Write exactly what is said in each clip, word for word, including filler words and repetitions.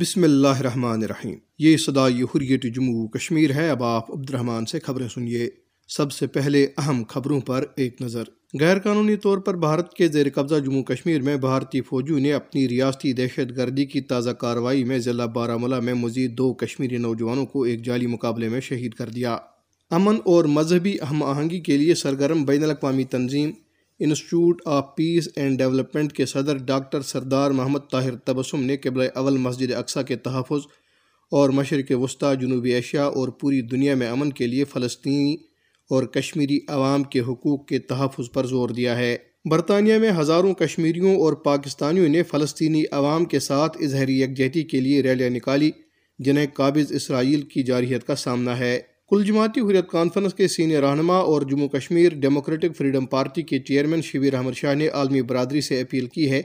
بسم اللہ الرحمن الرحیم، یہ صدائے حریت جموں کشمیر ہے۔ اب آپ عبد الرحمن سے خبریں سنیے۔ سب سے پہلے اہم خبروں پر ایک نظر۔ غیر قانونی طور پر بھارت کے زیر قبضہ جموں کشمیر میں بھارتی فوجیوں نے اپنی ریاستی دہشت گردی کی تازہ کارروائی میں ضلع بارہمولہ میں مزید دو کشمیری نوجوانوں کو ایک جعلی مقابلے میں شہید کر دیا۔ امن اور مذہبی ہم آہنگی کے لیے سرگرم بین الاقوامی تنظیم institute of peace and development کے صدر ڈاکٹر سردار محمد طاہر تبسم نے قبلہ اول مسجد اقصیٰ کے تحفظ اور مشرق وسطیٰ، جنوبی ایشیا اور پوری دنیا میں امن کے لیے فلسطینی اور کشمیری عوام کے حقوق کے تحفظ پر زور دیا ہے۔ برطانیہ میں ہزاروں کشمیریوں اور پاکستانیوں نے فلسطینی عوام کے ساتھ اظہاری یکجہتی کے لیے ریلیاں نکالی، جنہیں قابض اسرائیل کی جارحیت کا سامنا ہے۔ کل جماعتی حریت کانفرنس کے سینئر رہنما اور Jammu Kashmir democratic freedom party کے چیئرمین شبیر احمد شاہ نے عالمی برادری سے اپیل کی ہے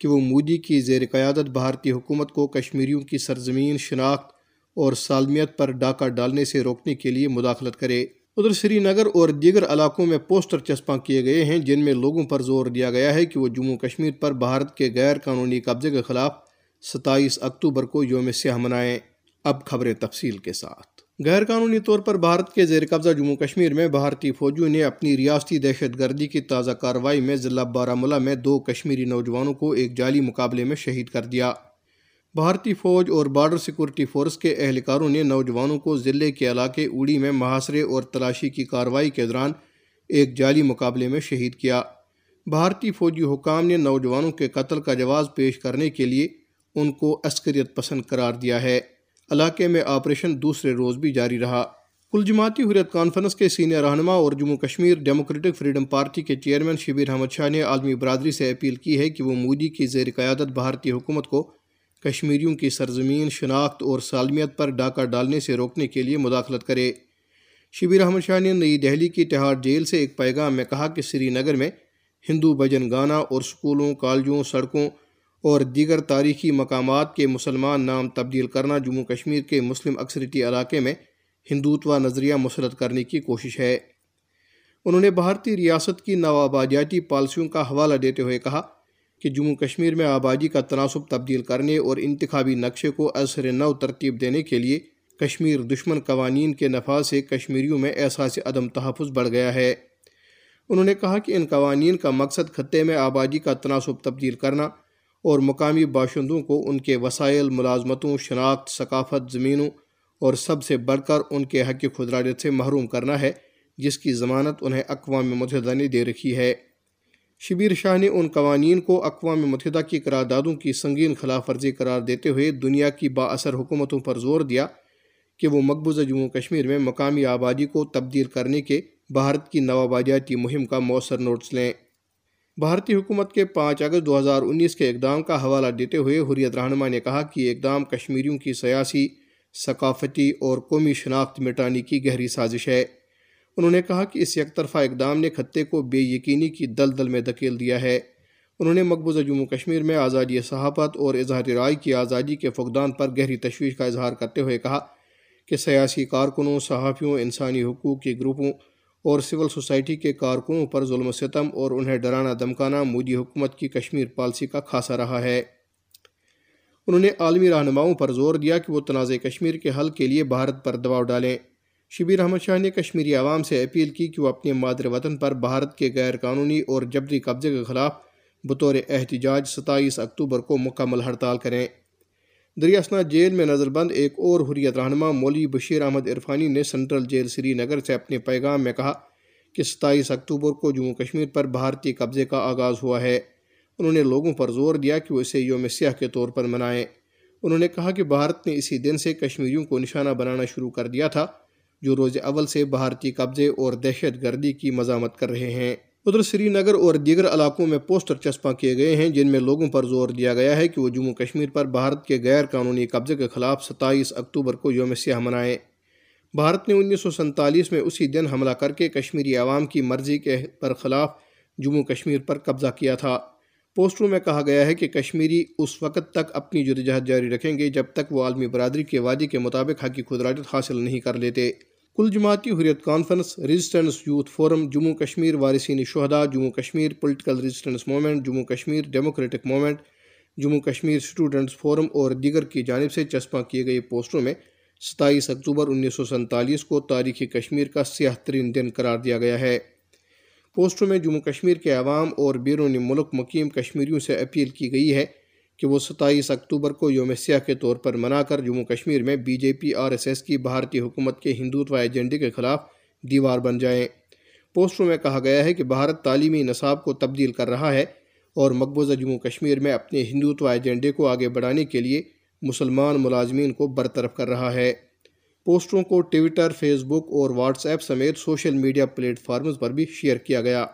کہ وہ مودی کی زیر قیادت بھارتی حکومت کو کشمیریوں کی سرزمین، شناخت اور سالمیت پر ڈاکہ ڈالنے سے روکنے کے لیے مداخلت کرے۔ ادھر سری نگر اور دیگر علاقوں میں پوسٹر چسپاں کیے گئے ہیں، جن میں لوگوں پر زور دیا گیا ہے کہ وہ جموں کشمیر پر بھارت کے غیر قانونی قبضے کے خلاف ستائیس اکتوبر کو یوم سیاہ منائیں۔ اب خبریں تفصیل کے ساتھ۔ غیر قانونی طور پر بھارت کے زیر قبضہ جموں کشمیر میں بھارتی فوجیوں نے اپنی ریاستی دہشت گردی کی تازہ کارروائی میں ضلع بارہمولہ میں دو کشمیری نوجوانوں کو ایک جعلی مقابلے میں شہید کر دیا۔ بھارتی فوج اور بارڈر سیکورٹی فورس کے اہلکاروں نے نوجوانوں کو ضلع کے علاقے اوڑی میں محاصرے اور تلاشی کی کارروائی کے دوران ایک جعلی مقابلے میں شہید کیا۔ بھارتی فوجی حکام نے نوجوانوں کے قتل کا جواز پیش کرنے کے لیے ان کو عسکریت پسند قرار دیا ہے۔ علاقے میں آپریشن دوسرے روز بھی جاری رہا۔ کل جماعتی حریت کانفرنس کے سینئر رہنما اور Jammu Kashmir democratic freedom party کے چیئرمین شبیر احمد شاہ نے عالمی برادری سے اپیل کی ہے کہ وہ مودی کی زیر قیادت بھارتی حکومت کو کشمیریوں کی سرزمین، شناخت اور سالمیت پر ڈاکہ ڈالنے سے روکنے کے لیے مداخلت کرے۔ شبیر احمد شاہ نے نئی دہلی کی تہاڑ جیل سے ایک پیغام میں کہا کہ سری نگر میں ہندو بھجن گانا اور اسکولوں، کالجوں، سڑکوں اور دیگر تاریخی مقامات کے مسلمان نام تبدیل کرنا جموں کشمیر کے مسلم اکثریتی علاقے میں ہندوتوا نظریہ مسلط کرنے کی کوشش ہے۔ انہوں نے بھارتی ریاست کی نوآبادیاتی پالیسیوں کا حوالہ دیتے ہوئے کہا کہ جموں کشمیر میں آبادی کا تناسب تبدیل کرنے اور انتخابی نقشے کو ازسر نو ترتیب دینے کے لیے کشمیر دشمن قوانین کے نفاذ سے کشمیریوں میں احساس عدم تحفظ بڑھ گیا ہے۔ انہوں نے کہا کہ ان قوانین کا مقصد خطے میں آبادی کا تناسب تبدیل کرنا اور مقامی باشندوں کو ان کے وسائل، ملازمتوں، شناخت، ثقافت، زمینوں اور سب سے بڑھ کر ان کے حق خودارادیت سے محروم کرنا ہے، جس کی ضمانت انہیں اقوام متحدہ نے دے رکھی ہے۔ شبیر شاہ نے ان قوانین کو اقوام متحدہ کی قراردادوں کی سنگین خلاف ورزی قرار دیتے ہوئے دنیا کی بااثر حکومتوں پر زور دیا کہ وہ مقبوضہ جموں کشمیر میں مقامی آبادی کو تبدیل کرنے کے بھارت کی نوآبادیاتی مہم کا مؤثر نوٹس لیں۔ بھارتی حکومت کے پانچ اگست دو ہزار انیس کے اقدام کا حوالہ دیتے ہوئے حریت رہنما نے کہا کہ یہ اقدام کشمیریوں کی سیاسی، ثقافتی اور قومی شناخت مٹانے کی گہری سازش ہے۔ انہوں نے کہا کہ اس یک طرفہ اقدام نے خطے کو بے یقینی کی دلدل میں دھکیل دیا ہے۔ انہوں نے مقبوضہ جموں کشمیر میں آزادی صحافت اور اظہار رائے کی آزادی کے فقدان پر گہری تشویش کا اظہار کرتے ہوئے کہا کہ سیاسی کارکنوں، صحافیوں، انسانی حقوق کے گروپوں اور سول سوسائٹی کے کارکنوں پر ظلم و ستم اور انہیں ڈرانا دھمکانا مودی حکومت کی کشمیر پالیسی کا خاصا رہا ہے۔ انہوں نے عالمی رہنماؤں پر زور دیا کہ وہ تنازع کشمیر کے حل کے لیے بھارت پر دباؤ ڈالیں۔ شبیر احمد شاہ نے کشمیری عوام سے اپیل کی کہ وہ اپنے مادر وطن پر بھارت کے غیر قانونی اور جبری قبضے کے خلاف بطور احتجاج ستائیس اکتوبر کو مکمل ہڑتال کریں۔ دریاسنا جیل میں نظر بند ایک اور حریت رہنما مولوی بشیر احمد عرفانی نے سینٹرل جیل سری نگر سے اپنے پیغام میں کہا کہ ستائیس اکتوبر کو جموں کشمیر پر بھارتی قبضے کا آغاز ہوا ہے۔ انہوں نے لوگوں پر زور دیا کہ وہ اسے یوم سیاہ کے طور پر منائیں۔ انہوں نے کہا کہ بھارت نے اسی دن سے کشمیریوں کو نشانہ بنانا شروع کر دیا تھا، جو روز اول سے بھارتی قبضے اور دہشت گردی کی مذمت کر رہے ہیں۔ ادھر سری نگر اور دیگر علاقوں میں پوسٹر چسپاں کیے گئے ہیں، جن میں لوگوں پر زور دیا گیا ہے کہ وہ جموں کشمیر پر بھارت کے غیر قانونی قبضے کے خلاف ستائیس اکتوبر کو یوم سیاہ منائیں۔ بھارت نے انیس سو سنتالیس میں اسی دن حملہ کر کے کشمیری عوام کی مرضی کے برخلاف جموں کشمیر پر قبضہ کیا تھا۔ پوسٹروں میں کہا گیا ہے کہ کشمیری اس وقت تک اپنی جدوجہد جاری رکھیں گے جب تک وہ عالمی برادری کے وعدے کے مطابق حقیقی خدراجت حاصل نہیں کر لیتے۔ کل جماعتی Hurriyat conference, resistance youth forum Jammu Kashmir, وارثین شہداء Jammu Kashmir, political resistance movement Jammu Kashmir, democratic movement Jammu Kashmir, students forum اور دیگر کی جانب سے چسپاں کیے گئے پوسٹروں میں ستائیس اکتوبر انیس سو سنتالیس کو تاریخی کشمیر کا سیاہ ترین دن قرار دیا گیا ہے۔ پوسٹروں میں جموں کشمیر کے عوام اور بیرون ملک مقیم کشمیریوں سے اپیل کی گئی ہے کہ وہ ستائیس اکتوبر کو یوم سیاہ کے طور پر منا کر جموں کشمیر میں B J P R S S کی بھارتی حکومت کے ہندوتوا ایجنڈے کے خلاف دیوار بن جائیں۔ پوسٹروں میں کہا گیا ہے کہ بھارت تعلیمی نصاب کو تبدیل کر رہا ہے اور مقبوضہ جموں کشمیر میں اپنے ہندوتوا ایجنڈے کو آگے بڑھانے کے لیے مسلمان ملازمین کو برطرف کر رہا ہے۔ پوسٹروں کو ٹویٹر، فیس بک اور واٹس ایپ سمیت سوشل میڈیا پلیٹ فارمز پر بھی شیئر کیا گیا۔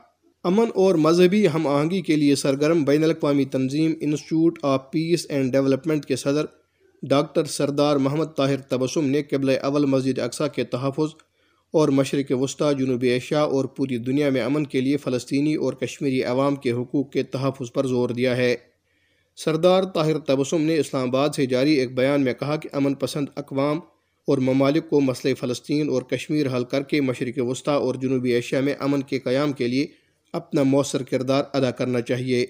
امن اور مذہبی ہم آہنگی کے لیے سرگرم بین الاقوامی تنظیم institute of peace and development کے صدر ڈاکٹر سردار محمد طاہر تبسم نے قبلہ اول مسجد اقصیٰ کے تحفظ اور مشرق وسطیٰ، جنوبی ایشیا اور پوری دنیا میں امن کے لیے فلسطینی اور کشمیری عوام کے حقوق کے تحفظ پر زور دیا ہے۔ سردار طاہر تبسم نے اسلام آباد سے جاری ایک بیان میں کہا کہ امن پسند اقوام اور ممالک کو مسئلہ فلسطین اور کشمیر حل کر کے مشرق وسطیٰ اور جنوبی ایشیا میں امن کے قیام کے لیے اپنا مؤثر کردار ادا کرنا چاہیے۔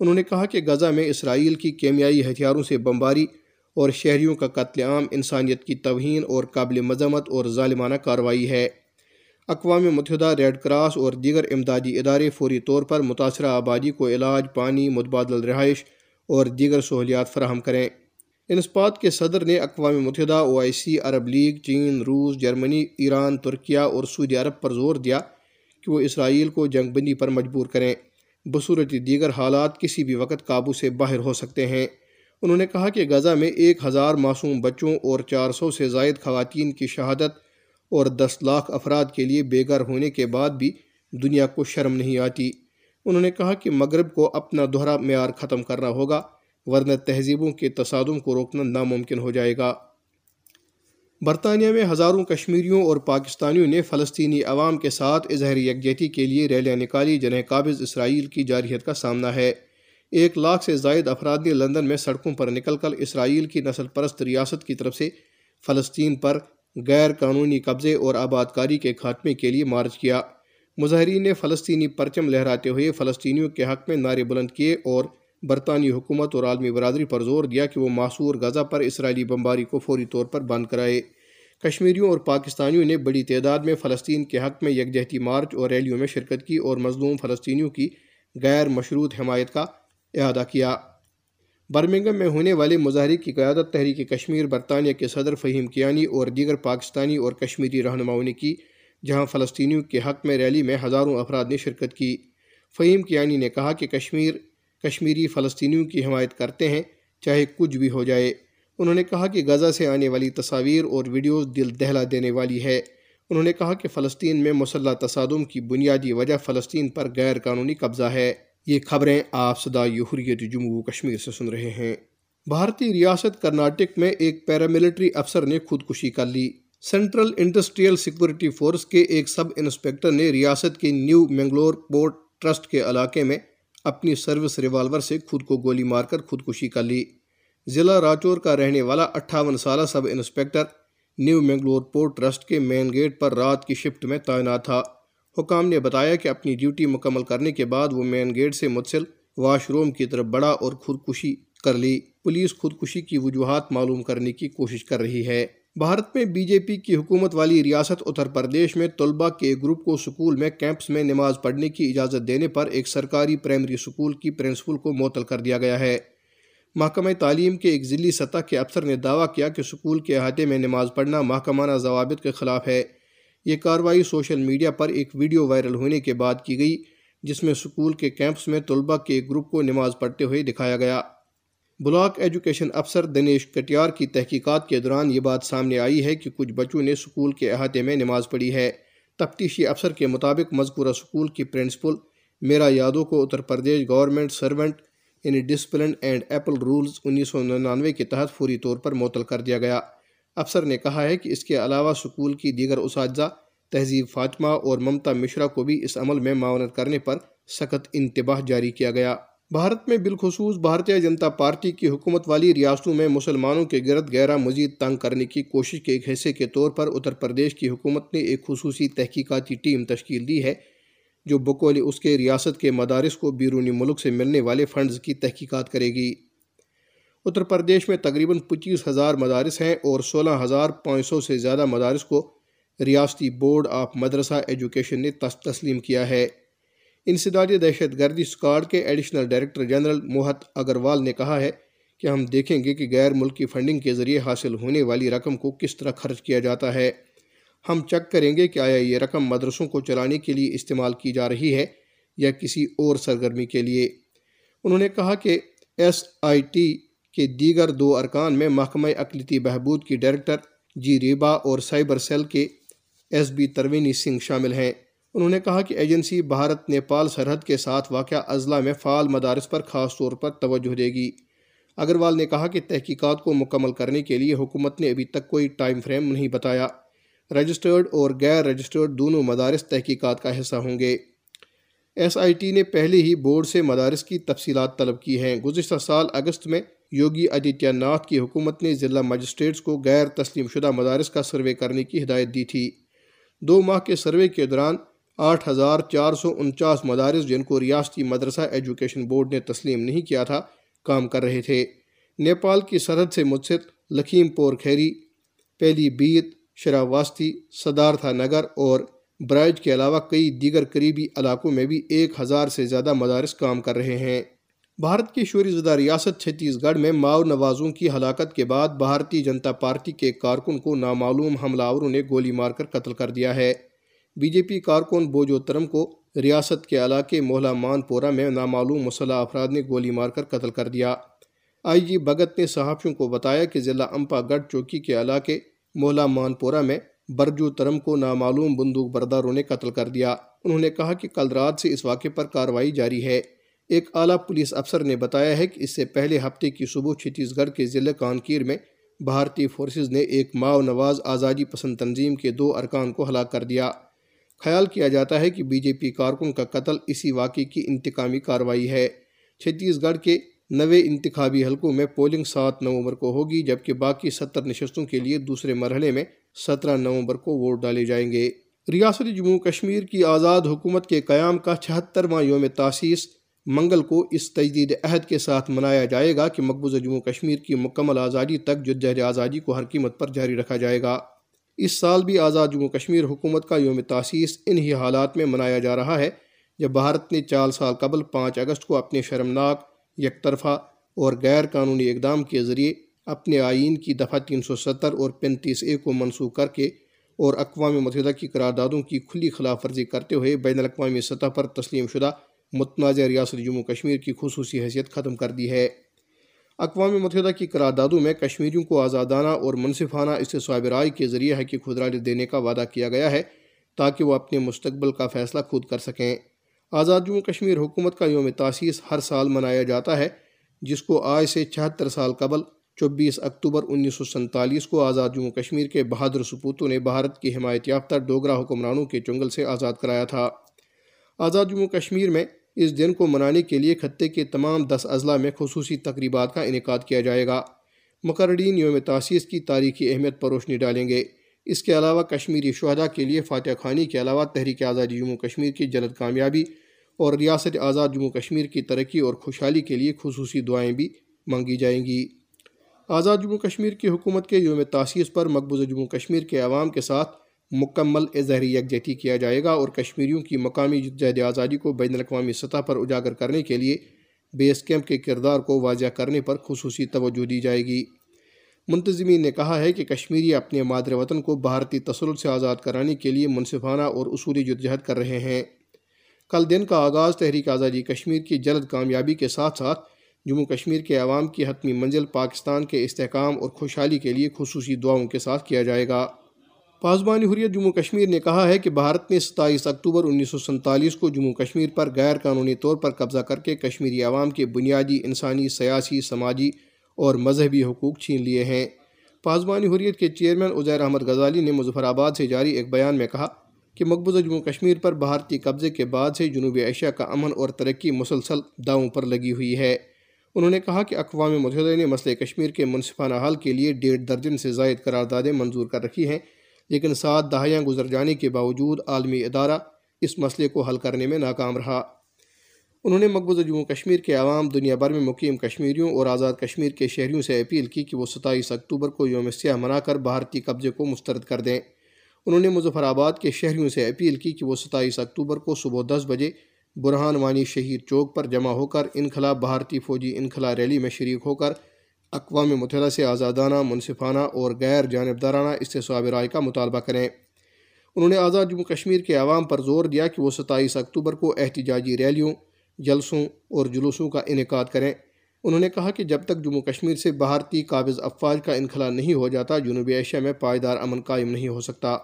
انہوں نے کہا کہ غزہ میں اسرائیل کی کیمیائی ہتھیاروں سے بمباری اور شہریوں کا قتل عام انسانیت کی توہین اور قابل مذمت اور ظالمانہ کارروائی ہے۔ اقوام متحدہ، ریڈ کراس اور دیگر امدادی ادارے فوری طور پر متاثرہ آبادی کو علاج، پانی، متبادل رہائش اور دیگر سہولیات فراہم کریں۔ انسپات کے صدر نے اقوام متحدہ، او آئی سی، عرب لیگ، چین، روس، جرمنی، ایران، ترکیہ اور سعودی عرب پر زور دیا کہ وہ اسرائیل کو جنگ بندی پر مجبور کریں، بصورت دیگر حالات کسی بھی وقت قابو سے باہر ہو سکتے ہیں۔ انہوں نے کہا کہ غزہ میں ایک ہزار معصوم بچوں اور چار سو سے زائد خواتین کی شہادت اور دس لاکھ افراد کے لیے بے گھر ہونے کے بعد بھی دنیا کو شرم نہیں آتی۔ انہوں نے کہا کہ مغرب کو اپنا دوہرا معیار ختم کرنا ہوگا ورنہ تہذیبوں کے تصادم کو روکنا ناممکن ہو جائے گا۔ برطانیہ میں ہزاروں کشمیریوں اور پاکستانیوں نے فلسطینی عوام کے ساتھ اظہار یکجہتی کے لیے ریلیاں نکالی جنہیں قابض اسرائیل کی جارحیت کا سامنا ہے۔ ایک لاکھ سے زائد افراد نے لندن میں سڑکوں پر نکل کر اسرائیل کی نسل پرست ریاست کی طرف سے فلسطین پر غیر قانونی قبضے اور آباد کاری کے خاتمے کے لیے مارچ کیا۔ مظاہرین نے فلسطینی پرچم لہراتے ہوئے فلسطینیوں کے حق میں نعرے بلند کیے اور برطانوی حکومت اور عالمی برادری پر زور دیا کہ وہ معصور غزہ پر اسرائیلی بمباری کو فوری طور پر بند کرائے۔ کشمیریوں اور پاکستانیوں نے بڑی تعداد میں فلسطین کے حق میں یکجہتی مارچ اور ریلیوں میں شرکت کی اور مظلوم فلسطینیوں کی غیر مشروط حمایت کا اعادہ کیا۔ برمنگم میں ہونے والے مظاہرے کی قیادت تحریک کشمیر برطانیہ کے صدر فہیم کیانی اور دیگر پاکستانی اور کشمیری رہنماؤں نے کی، جہاں فلسطینیوں کے حق میں ریلی میں ہزاروں افراد نے شرکت کی۔ فہیم کیانی نے کہا کہ کشمیر کشمیری فلسطینیوں کی حمایت کرتے ہیں چاہے کچھ بھی ہو جائے۔ انہوں نے کہا کہ غزہ سے آنے والی تصاویر اور ویڈیوز دل دہلا دینے والی ہے۔ انہوں نے کہا کہ فلسطین میں مسلح تصادم کی بنیادی وجہ فلسطین پر غیر قانونی قبضہ ہے۔ یہ خبریں آپ صدائے-حریت جموں کشمیر سے سن رہے ہیں۔ بھارتی ریاست کرناٹک میں ایک پیراملٹری افسر نے خودکشی کر لی۔ سینٹرل انڈسٹریل سیکورٹی فورس کے ایک سب انسپیکٹر نے ریاست کے نیو منگلور پورٹ ٹرسٹ کے علاقے میں اپنی سروس ریوالور سے خود کو گولی مار کر خودکشی کر لی۔ ضلع راچور کا رہنے والا اٹھاون سالہ sub inspector new Mangalore port trust کے مین گیٹ پر رات کی شفٹ میں تعینات تھا۔ حکام نے بتایا کہ اپنی ڈیوٹی مکمل کرنے کے بعد وہ مین گیٹ سے متصل واش روم کی طرف بڑھا اور خودکشی کر لی۔ پولیس خودکشی کی وجوہات معلوم کرنے کی کوشش کر رہی ہے۔ بھارت میں بی جے پی کی حکومت والی ریاست اتر پردیش میں طلباء کے ایک گروپ کو سکول میں کیمپس میں نماز پڑھنے کی اجازت دینے پر ایک سرکاری پرائمری سکول کی پرنسپل کو معطل کر دیا گیا ہے۔ محکمہ تعلیم کے ایک ضلعی سطح کے افسر نے دعویٰ کیا کہ سکول کے احاطے میں نماز پڑھنا محکمانہ ضوابط کے خلاف ہے۔ یہ کارروائی سوشل میڈیا پر ایک ویڈیو وائرل ہونے کے بعد کی گئی جس میں سکول کے کیمپس میں طلباء کے ایک گروپ کو نماز پڑھتے ہوئے دکھایا گیا۔ بلاک ایجوکیشن افسر دنیش کٹیار کی تحقیقات کے دوران یہ بات سامنے آئی ہے کہ کچھ بچوں نے سکول کے احاطے میں نماز پڑھی ہے۔ تفتیشی افسر کے مطابق مذکورہ سکول کی پرنسپل میرا یادو کو Uttar Pradesh government servant in discipline and appeal rules انیس سو ننانوے کے تحت فوری طور پر معطل کر دیا گیا۔ افسر نے کہا ہے کہ اس کے علاوہ اسکول کی دیگر اساتذہ تہذیب فاطمہ اور ممتا مشرا کو بھی اس عمل میں معاونت کرنے پر سخت انتباہ جاری کیا گیا۔ بھارت میں بالخصوص بھارتیہ جنتا پارٹی کی حکومت والی ریاستوں میں مسلمانوں کے گرد گہرا مزید تنگ کرنے کی کوشش کے ایک حصے کے طور پر اتر پردیش کی حکومت نے ایک خصوصی تحقیقاتی ٹیم تشکیل دی ہے جو بقول اس کے ریاست کے مدارس کو بیرونی ملک سے ملنے والے فنڈز کی تحقیقات کرے گی۔ اتر پردیش میں تقریباً پچیس ہزار مدارس ہیں اور سولہ ہزار پانچ سو سے زیادہ مدارس کو ریاستی بورڈ آف مدرسہ ایجوکیشن نے تسلیم کیا ہے۔ انسدادی دہشت گردی اسکواڈ کے additional director general Mohit Agarwal نے کہا ہے کہ ہم دیکھیں گے کہ غیر ملکی فنڈنگ کے ذریعے حاصل ہونے والی رقم کو کس طرح خرچ کیا جاتا ہے۔ ہم چیک کریں گے کہ آیا یہ رقم مدرسوں کو چلانے کے لیے استعمال کی جا رہی ہے یا کسی اور سرگرمی کے لیے۔ انہوں نے کہا کہ ایس آئی ٹی کے دیگر دو ارکان میں محکمہ اقلیتی بہبود کی ڈائریکٹر جی ریبا اور سائبر سیل کے ایس بی تروینی سنگھ شامل ہیں۔ انہوں نے کہا کہ ایجنسی بھارت نیپال سرحد کے ساتھ واقع اضلاع میں فعال مدارس پر خاص طور پر توجہ دے گی۔ اگروال نے کہا کہ تحقیقات کو مکمل کرنے کے لیے حکومت نے ابھی تک کوئی ٹائم فریم نہیں بتایا۔ رجسٹرڈ اور غیر رجسٹرڈ دونوں مدارس تحقیقات کا حصہ ہوں گے۔ ایس آئی ٹی نے پہلے ہی بورڈ سے مدارس کی تفصیلات طلب کی ہیں۔ گزشتہ سال اگست میں یوگی آدتیہ ناتھ کی حکومت نے ضلع مجسٹریٹس کو غیر تسلیم شدہ مدارس کا سروے کرنے کی ہدایت دی تھی۔ دو ماہ کے سروے کے دوران آٹھ ہزار چار سو انچاس مدارس جن کو ریاستی مدرسہ ایجوکیشن بورڈ نے تسلیم نہیں کیا تھا کام کر رہے تھے۔ نیپال کی سرحد سے متصل لکھیم پور کھیری، پیلی بیت، شراواستی، صدارتھا نگر اور برائج کے علاوہ کئی دیگر قریبی علاقوں میں بھی ایک ہزار سے زیادہ مدارس کام کر رہے ہیں۔ بھارت کی شوری زدہ ریاست چھتیس گڑھ میں ماؤ نوازوں کی ہلاکت کے بعد بھارتی جنتا پارٹی کے کارکن کو نامعلوم حملہ آوروں نے گولی مار کر قتل کر دیا ہے۔ بی جے پی کارکن بوجوترم کو ریاست کے علاقے موہلا مان پورہ میں نامعلوم مسلح افراد نے گولی مار کر قتل کر دیا۔ آئی جی بھگت نے صحافیوں کو بتایا کہ ضلع امپا گڑھ چوکی کے علاقے موہلا مان پورہ میں برجو ترم کو نامعلوم بندوق برداروں نے قتل کر دیا۔ انہوں نے کہا کہ کل رات سے اس واقعے پر کارروائی جاری ہے۔ ایک اعلیٰ پولیس افسر نے بتایا ہے کہ اس سے پہلے ہفتے کی صبح چھتیس گڑھ کے ضلع کانکیر میں بھارتی فورسز نے ایک ماؤ نواز آزادی پسند تنظیم کے دو ارکان کو ہلاک کر دیا۔ خیال کیا جاتا ہے کہ بی جے پی کارکن کا قتل اسی واقعے کی انتقامی کارروائی ہے۔ چھتیس گڑھ کے نوے انتخابی حلقوں میں پولنگ سات نومبر کو ہوگی جبکہ باقی ستر نشستوں کے لیے دوسرے مرحلے میں سترہ نومبر کو ووٹ ڈالے جائیں گے۔ ریاست جموں کشمیر کی آزاد حکومت کے قیام کا چھہترواں یوم تاسیس منگل کو اس تجدید عہد کے ساتھ منایا جائے گا کہ مقبوضہ جموں کشمیر کی مکمل آزادی تک جدوجہد آزادی کو ہر قیمت پر جاری رکھا جائے گا۔ اس سال بھی آزاد جموں کشمیر حکومت کا یوم تاسیس انہی حالات میں منایا جا رہا ہے جب بھارت نے چار سال قبل پانچ اگست کو اپنے شرمناک، یک طرفہ اور غیر قانونی اقدام کے ذریعے اپنے آئین کی دفعہ تین سو ستر اور پینتیس اے کو منسوخ کر کے اور اقوام متحدہ کی قراردادوں کی کھلی خلاف ورزی کرتے ہوئے بین الاقوامی سطح پر تسلیم شدہ متنازع ریاست جموں کشمیر کی خصوصی حیثیت ختم کر دی ہے۔ اقوام متحدہ کی قراردادوں میں کشمیریوں کو آزادانہ اور منصفانہ استصواب رائے کے ذریعے حق خودرائے دینے کا وعدہ کیا گیا ہے تاکہ وہ اپنے مستقبل کا فیصلہ خود کر سکیں۔ آزاد جموں کشمیر حکومت کا یوم تاسیس ہر سال منایا جاتا ہے جس کو آج سے چھہتر سال قبل چوبیس اکتوبر انیس سو سنتالیس کو آزاد جموں کشمیر کے بہادر سپوتوں نے بھارت کی حمایت یافتہ ڈوگرا حکمرانوں کے چنگل سے آزاد کرایا تھا۔ آزاد جموں کشمیر میں اس دن کو منانے کے لیے خطے کے تمام دس اضلاع میں خصوصی تقریبات کا انعقاد کیا جائے گا۔ مقررین یوم تاسیس کی تاریخی اہمیت پر روشنی ڈالیں گے۔ اس کے علاوہ کشمیری شہداء کے لیے فاتحہ خوانی کے علاوہ تحریک آزادی جموں کشمیر کی جلد کامیابی اور ریاست آزاد جموں کشمیر کی ترقی اور خوشحالی کے لیے خصوصی دعائیں بھی مانگی جائیں گی۔ آزاد جموں کشمیر کی حکومت کے یوم تاسیس پر مقبوضہ جموں کشمیر کے عوام کے ساتھ مکمل اظہار یکجہتی کیا جائے گا اور کشمیریوں کی مقامی جدوجہد آزادی کو بین الاقوامی سطح پر اجاگر کرنے کے لیے بیس کیمپ کے کردار کو واضح کرنے پر خصوصی توجہ دی جائے گی۔ منتظمین نے کہا ہے کہ کشمیری اپنے مادر وطن کو بھارتی تسلط سے آزاد کرانے کے لیے منصفانہ اور اصولی جدوجہد کر رہے ہیں۔ کل دن کا آغاز تحریک آزادی کشمیر کی جلد کامیابی کے ساتھ ساتھ جموں کشمیر کے عوام کی حتمی منزل پاکستان کے استحکام اور خوشحالی کے لیے خصوصی دعاؤں کے ساتھ کیا جائے گا۔ پاسبان حریت جموں کشمیر نے کہا ہے کہ بھارت نے ستائیس اکتوبر انیس سو سنتالیس کو جموں کشمیر پر غیر قانونی طور پر قبضہ کر کے کشمیری عوام کے بنیادی انسانی، سیاسی، سماجی اور مذہبی حقوق چھین لیے ہیں۔ پاسبان حریت کے چیئرمین عزیر احمد غزالی نے مظفر آباد سے جاری ایک بیان میں کہا کہ مقبوضہ جموں کشمیر پر بھارتی قبضے کے بعد سے جنوبی ایشیا کا امن اور ترقی مسلسل داؤں پر لگی ہوئی ہے۔ انہوں نے کہا کہ اقوام متحدہ نے مسئلہ کشمیر کے منصفانہ حل کے لیے ڈیڑھ درجن سے زائد قراردادیں منظور کر رکھی ہیں، لیکن سات دہائیاں گزر جانے کے باوجود عالمی ادارہ اس مسئلے کو حل کرنے میں ناکام رہا۔ انہوں نے مقبوضہ جموں کشمیر کے عوام، دنیا بھر میں مقیم کشمیریوں اور آزاد کشمیر کے شہریوں سے اپیل کی کہ وہ ستائیس اکتوبر کو یوم سیاہ منا کر بھارتی قبضے کو مسترد کر دیں۔ انہوں نے مظفر آباد کے شہریوں سے اپیل کی کہ وہ ستائیس اکتوبر کو صبح دس بجے برہان وانی شہید چوک پر جمع ہو کر انخلا بھارتی فوجی انخلا ریلی میں شریک ہو کر اقوام متحدہ سے آزادانہ، منصفانہ اور غیر جانبدارانہ استصواب رائے کا مطالبہ کریں۔ انہوں نے آزاد جموں کشمیر کے عوام پر زور دیا کہ وہ ستائیس اکتوبر کو احتجاجی ریلیوں، جلسوں اور جلوسوں کا انعقاد کریں۔ انہوں نے کہا کہ جب تک جموں کشمیر سے بھارتی قابض افواج کا انخلا نہیں ہو جاتا، جنوبی ایشیا میں پائیدار امن قائم نہیں ہو سکتا۔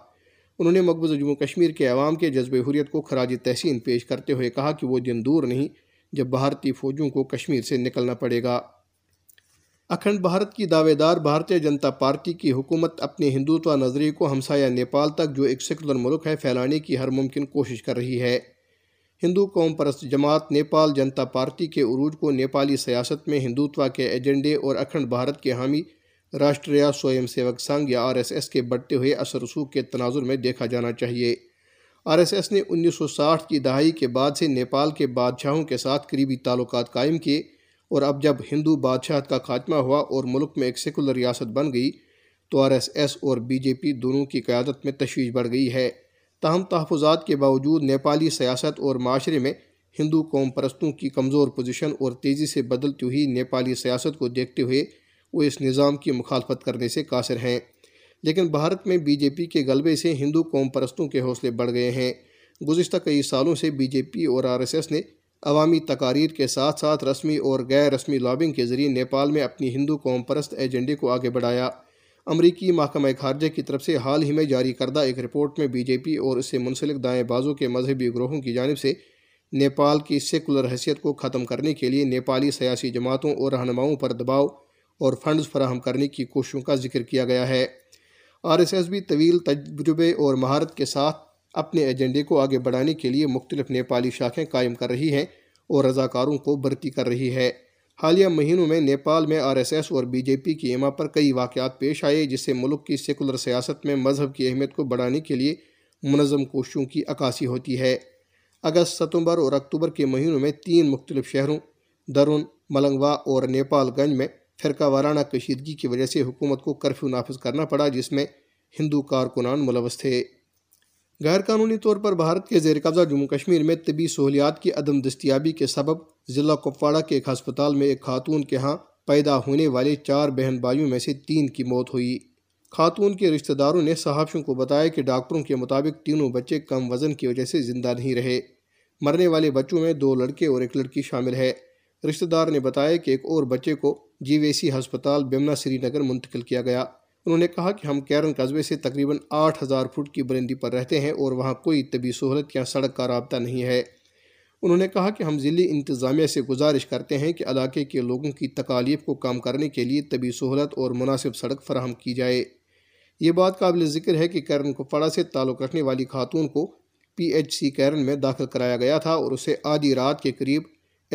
انہوں نے مقبوضہ جموں کشمیر کے عوام کے جذبِ حریت کو خراج تحسین پیش کرتے ہوئے کہا کہ وہ دن دور نہیں جب بھارتی فوجوں کو کشمیر سے نکلنا پڑے گا۔ اکھنڈ بھارت کی دعوے دار بھارتیہ جنتا پارٹی کی حکومت اپنے ہندوتوا نظریے کو ہمسایہ نیپال تک، جو ایک سیکولر ملک ہے، پھیلانے کی ہر ممکن کوشش کر رہی ہے۔ ہندو قوم پرست جماعت نیپال جنتا پارٹی کے عروج کو نیپالی سیاست میں ہندوتوا کے ایجنڈے اور اکھنڈ بھارت کے حامی راشٹریہ سوئم سیوک سنگھ یا آر ایس ایس کے بڑھتے ہوئے اثر رسوخ کے تناظر میں دیکھا جانا چاہیے۔ آر ایس ایس نے انیس سو ساٹھ کی دہائی کے بعد سے نیپال کے بادشاہوں کے ساتھ قریبی تعلقات قائم کیے، اور اب جب ہندو بادشاہت کا خاتمہ ہوا اور ملک میں ایک سیکولر ریاست بن گئی تو آر ایس ایس اور بی جے پی دونوں کی قیادت میں تشویش بڑھ گئی ہے۔ تاہم تحفظات کے باوجود نیپالی سیاست اور معاشرے میں ہندو قوم پرستوں کی کمزور پوزیشن اور تیزی سے بدلتی ہوئی نیپالی سیاست کو دیکھتے ہوئے وہ اس نظام کی مخالفت کرنے سے قاصر ہیں۔ لیکن بھارت میں بی جے پی کے غلبے سے ہندو قوم پرستوں کے حوصلے بڑھ گئے ہیں۔ گزشتہ کئی سالوں سے بی جے پی اور آر ایس ایس نے عوامی تقاریر کے ساتھ ساتھ رسمی اور غیر رسمی لابنگ کے ذریعے نیپال میں اپنی ہندو قوم پرست ایجنڈے کو آگے بڑھایا۔ امریکی محکمہ خارجہ کی طرف سے حال ہی میں جاری کردہ ایک رپورٹ میں بی جے پی اور اس سے منسلک دائیں بازوں کے مذہبی گروہوں کی جانب سے نیپال کی سیکولر حیثیت کو ختم کرنے کے لیے نیپالی سیاسی جماعتوں اور رہنماؤں پر دباؤ اور فنڈز فراہم کرنے کی کوششوں کا ذکر کیا گیا ہے۔ آر ایس ایس بھی طویل تجربے اور مہارت کے ساتھ اپنے ایجنڈے کو آگے بڑھانے کے لیے مختلف نیپالی شاخیں قائم کر رہی ہیں اور رضاکاروں کو بھرتی کر رہی ہے۔ حالیہ مہینوں میں نیپال میں آر ایس ایس اور بی جے پی کی ایما پر کئی واقعات پیش آئے، جس سے ملک کی سیکولر سیاست میں مذہب کی اہمیت کو بڑھانے کے لیے منظم کوششوں کی عکاسی ہوتی ہے۔ اگست، ستمبر اور اکتوبر کے مہینوں میں تین مختلف شہروں درون، ملنگوا اور نیپال گنج میں فرقہ وارانہ کشیدگی کی وجہ سے حکومت کو کرفیو نافذ کرنا پڑا، جس میں ہندو کارکنان ملوث تھے۔ غیر قانونی طور پر بھارت کے زیر قبضہ جموں کشمیر میں طبی سہولیات کی عدم دستیابی کے سبب ضلع کپواڑہ کے ایک ہسپتال میں ایک خاتون کے ہاں پیدا ہونے والے چار بہن بھائیوں میں سے تین کی موت ہوئی۔ خاتون کے رشتہ داروں نے صحافیوں کو بتایا کہ ڈاکٹروں کے مطابق تینوں بچے کم وزن کی وجہ سے زندہ نہیں رہے۔ مرنے والے بچوں میں دو لڑکے اور ایک لڑکی شامل ہے۔ رشتہ دار نے بتایا کہ ایک اور بچے کو جی وی سی ہسپتال بیمنا سری نگر منتقل کیا گیا۔ انہوں نے کہا کہ ہم کیرن قصبے سے تقریباً آٹھ ہزار فٹ کی بلندی پر رہتے ہیں اور وہاں کوئی طبی سہولت یا سڑک کا رابطہ نہیں ہے۔ انہوں نے کہا کہ ہم ضلعی انتظامیہ سے گزارش کرتے ہیں کہ علاقے کے لوگوں کی تکالیف کو کم کرنے کے لیے طبی سہولت اور مناسب سڑک فراہم کی جائے۔ یہ بات قابل ذکر ہے کہ کیرن کپواڑہ سے تعلق رکھنے والی خاتون کو پی ایچ سی کیرن میں داخل کرایا گیا تھا اور اسے آدھی رات کے قریب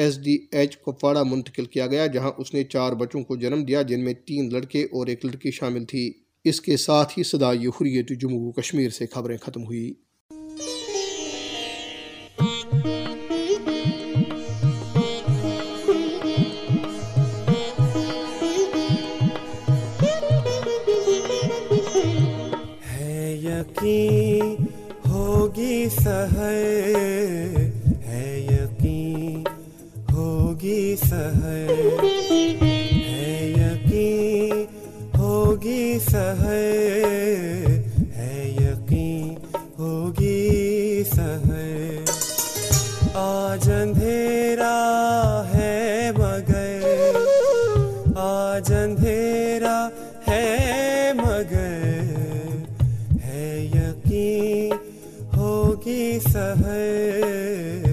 ایس ڈی ایچ کپواڑہ منتقل کیا گیا، جہاں اس نے چار بچوں کو جنم دیا، جن میں تین لڑکے اور ایک لڑکی شامل تھی۔ اس کے ساتھ ہی صدائے حریت جموں کشمیر سے خبریں ختم ہوئی۔ ہے یقین ہوگی سحر، سحر ہے یقین ہوگی سحر، ہے یقین ہوگی سحر۔ آج اندھیرا ہے مگر، آج اندھیرا ہے مگر، ہے یقین ہوگی سحر۔